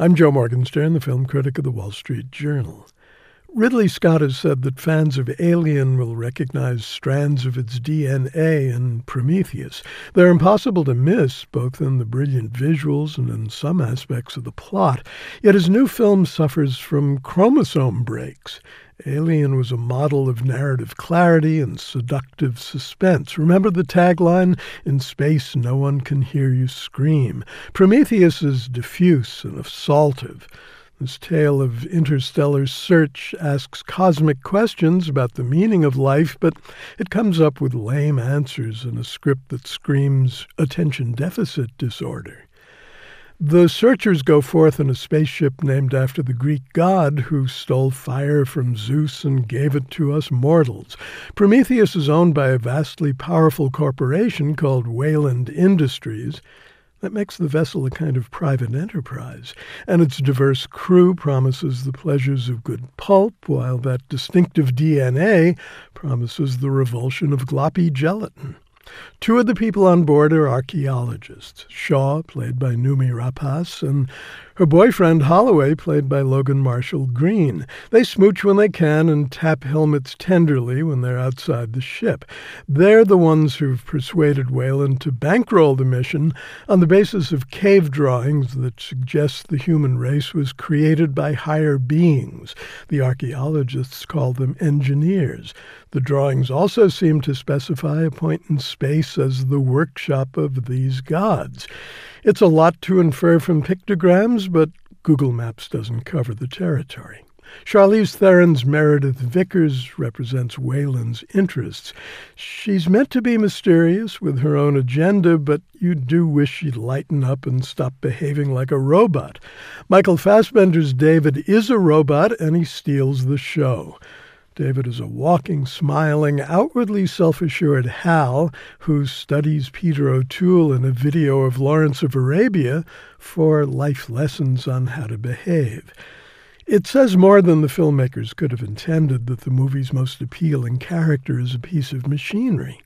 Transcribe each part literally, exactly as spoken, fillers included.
I'm Joe Morgenstern, the film critic of the Wall Street Journal. Ridley Scott has said that fans of Alien will recognize strands of its D N A in Prometheus. They're impossible to miss, both in the brilliant visuals and in some aspects of the plot. Yet his new film suffers from chromosome breaks. Alien was a model of narrative clarity and seductive suspense. Remember the tagline, "In space, no one can hear you scream." Prometheus is diffuse and assaultive. This tale of interstellar search asks cosmic questions about the meaning of life, but it comes up with lame answers in a script that screams attention deficit disorder. The searchers go forth in a spaceship named after the Greek god who stole fire from Zeus and gave it to us mortals. Prometheus is owned by a vastly powerful corporation called Weyland Industries. That makes the vessel a kind of private enterprise, and its diverse crew promises the pleasures of good pulp, while that distinctive D N A promises the revulsion of gloppy gelatin. Two of the people on board are archaeologists, Shaw, played by Numi Rapace, and her boyfriend Holloway, played by Logan Marshall Green. They smooch when they can and tap helmets tenderly when they're outside the ship. They're the ones who've persuaded Weyland to bankroll the mission on the basis of cave drawings that suggest the human race was created by higher beings. The archaeologists call them engineers. The drawings also seem to specify a point in space as the workshop of these gods. It's a lot to infer from pictograms, but Google Maps doesn't cover the territory. Charlize Theron's Meredith Vickers represents Weyland's interests. She's meant to be mysterious with her own agenda, but you do wish she'd lighten up and stop behaving like a robot. Michael Fassbender's David is a robot, and he steals the show. David is a walking, smiling, outwardly self-assured Hal who studies Peter O'Toole in a video of Lawrence of Arabia for life lessons on how to behave. It says more than the filmmakers could have intended that the movie's most appealing character is a piece of machinery.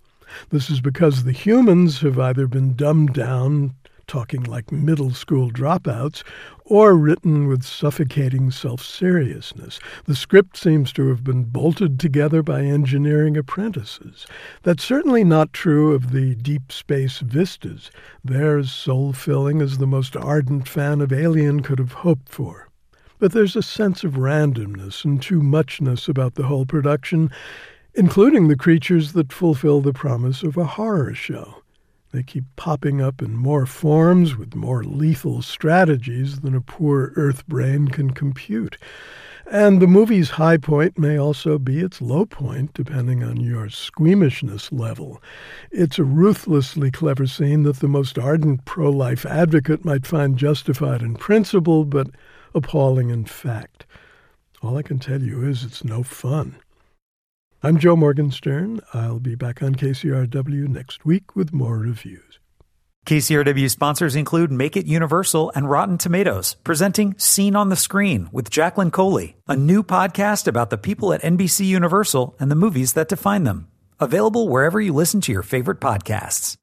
This is because the humans have either been dumbed down, talking like middle school dropouts, or written with suffocating self-seriousness. The script seems to have been bolted together by engineering apprentices. That's certainly not true of the deep space vistas. They're as soul-filling as the most ardent fan of Alien could have hoped for. But there's a sense of randomness and too muchness about the whole production, including the creatures that fulfill the promise of a horror show. They keep popping up in more forms with more lethal strategies than a poor Earth brain can compute. And the movie's high point may also be its low point, depending on your squeamishness level. It's a ruthlessly clever scene that the most ardent pro-life advocate might find justified in principle, but appalling in fact. All I can tell you is it's no fun. I'm Joe Morgenstern. I'll be back on K C R W next week with more reviews. K C R W sponsors include Make It Universal and Rotten Tomatoes, presenting Scene on the Screen with Jacqueline Coley, a new podcast about the people at N B C Universal and the movies that define them. Available wherever you listen to your favorite podcasts.